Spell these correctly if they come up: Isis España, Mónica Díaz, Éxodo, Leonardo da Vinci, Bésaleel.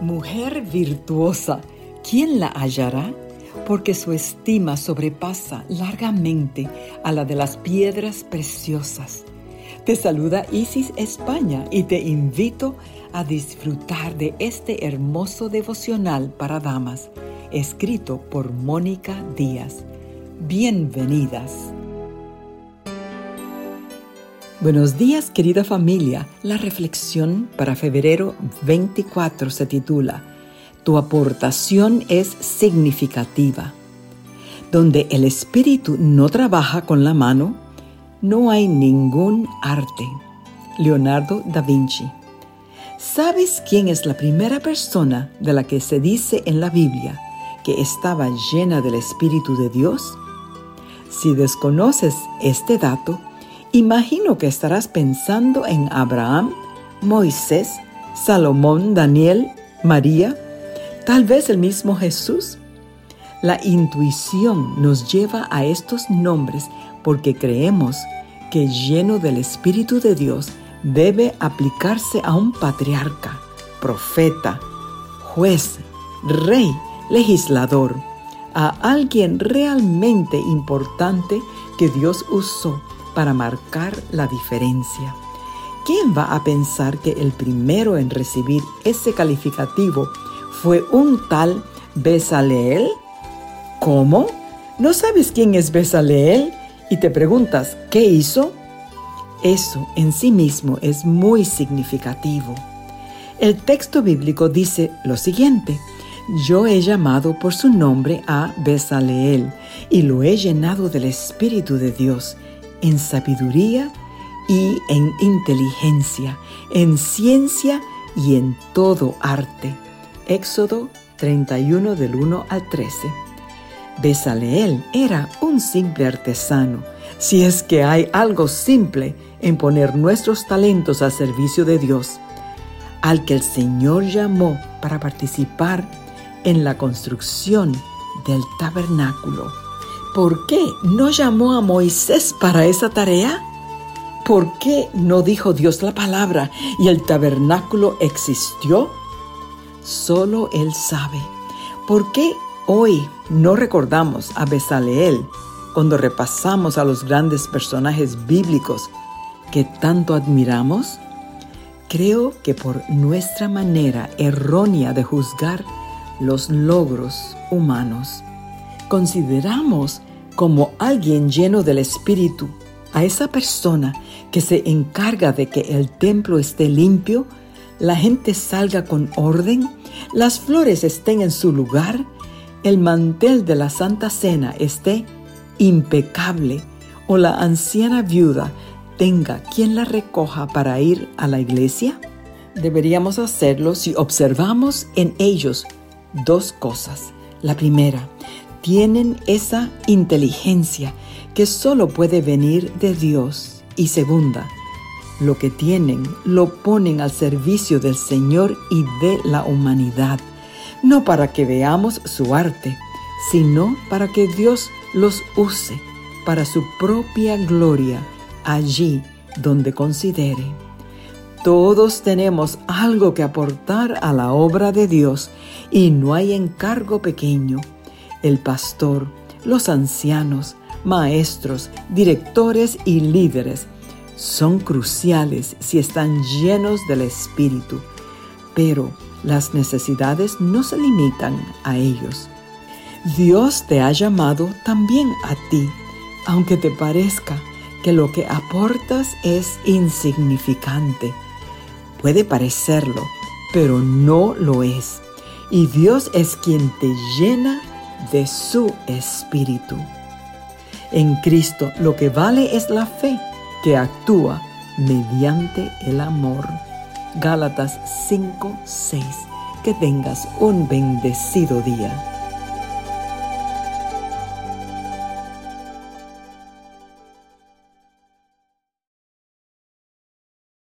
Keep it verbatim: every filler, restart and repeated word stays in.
Mujer virtuosa, ¿quién la hallará? Porque su estima sobrepasa largamente a la de las piedras preciosas. Te saluda Isis España y te invito a disfrutar de este hermoso devocional para damas, escrito por Mónica Díaz. Bienvenidas. Buenos días, querida familia. La reflexión para febrero veinticuatro se titula Tu aportación es significativa. Donde el espíritu no trabaja con la mano, no hay ningún arte. Leonardo da Vinci. ¿Sabes quién es la primera persona de la que se dice en la Biblia que estaba llena del Espíritu de Dios? Si desconoces este dato, imagino que estarás pensando en Abraham, Moisés, Salomón, Daniel, María, tal vez el mismo Jesús. La intuición nos lleva a estos nombres porque creemos que lleno del Espíritu de Dios debe aplicarse a un patriarca, profeta, juez, rey, legislador, a alguien realmente importante que Dios usó para marcar la diferencia. ¿Quién va a pensar que el primero en recibir ese calificativo fue un tal Bésaleel? ¿Cómo? ¿No sabes quién es Bésaleel? Y te preguntas, ¿qué hizo? Eso en sí mismo es muy significativo. El texto bíblico dice lo siguiente: Yo he llamado por su nombre a Bésaleel y lo he llenado del Espíritu de Dios, en sabiduría y en inteligencia, en ciencia y en todo arte. Éxodo treinta y uno del uno al trece. Bésaleel era un simple artesano, si es que hay algo simple en poner nuestros talentos al servicio de Dios, al que el Señor llamó para participar en la construcción del tabernáculo. ¿Por qué no llamó a Moisés para esa tarea? ¿Por qué no dijo Dios la palabra y el tabernáculo existió? Solo Él sabe. ¿Por qué hoy no recordamos a Bésaleel cuando repasamos a los grandes personajes bíblicos que tanto admiramos? Creo que por nuestra manera errónea de juzgar los logros humanos, consideramos como alguien lleno del Espíritu a esa persona que se encarga de que el templo esté limpio, la gente salga con orden, las flores estén en su lugar, el mantel de la Santa Cena esté impecable o la anciana viuda tenga quien la recoja para ir a la iglesia. Deberíamos hacerlo si observamos en ellos dos cosas. La primera, tienen esa inteligencia que solo puede venir de Dios. Y segunda, lo que tienen lo ponen al servicio del Señor y de la humanidad, no para que veamos su arte, sino para que Dios los use para su propia gloria allí donde considere. Todos tenemos algo que aportar a la obra de Dios y no hay encargo pequeño. El pastor, los ancianos, maestros, directores y líderes son cruciales si están llenos del Espíritu, pero las necesidades no se limitan a ellos. Dios te ha llamado también a ti, aunque te parezca que lo que aportas es insignificante. Puede parecerlo, pero no lo es, y Dios es quien te llena de su Espíritu. En Cristo lo que vale es la fe que actúa mediante el amor. Gálatas cinco seis. Que tengas un bendecido día.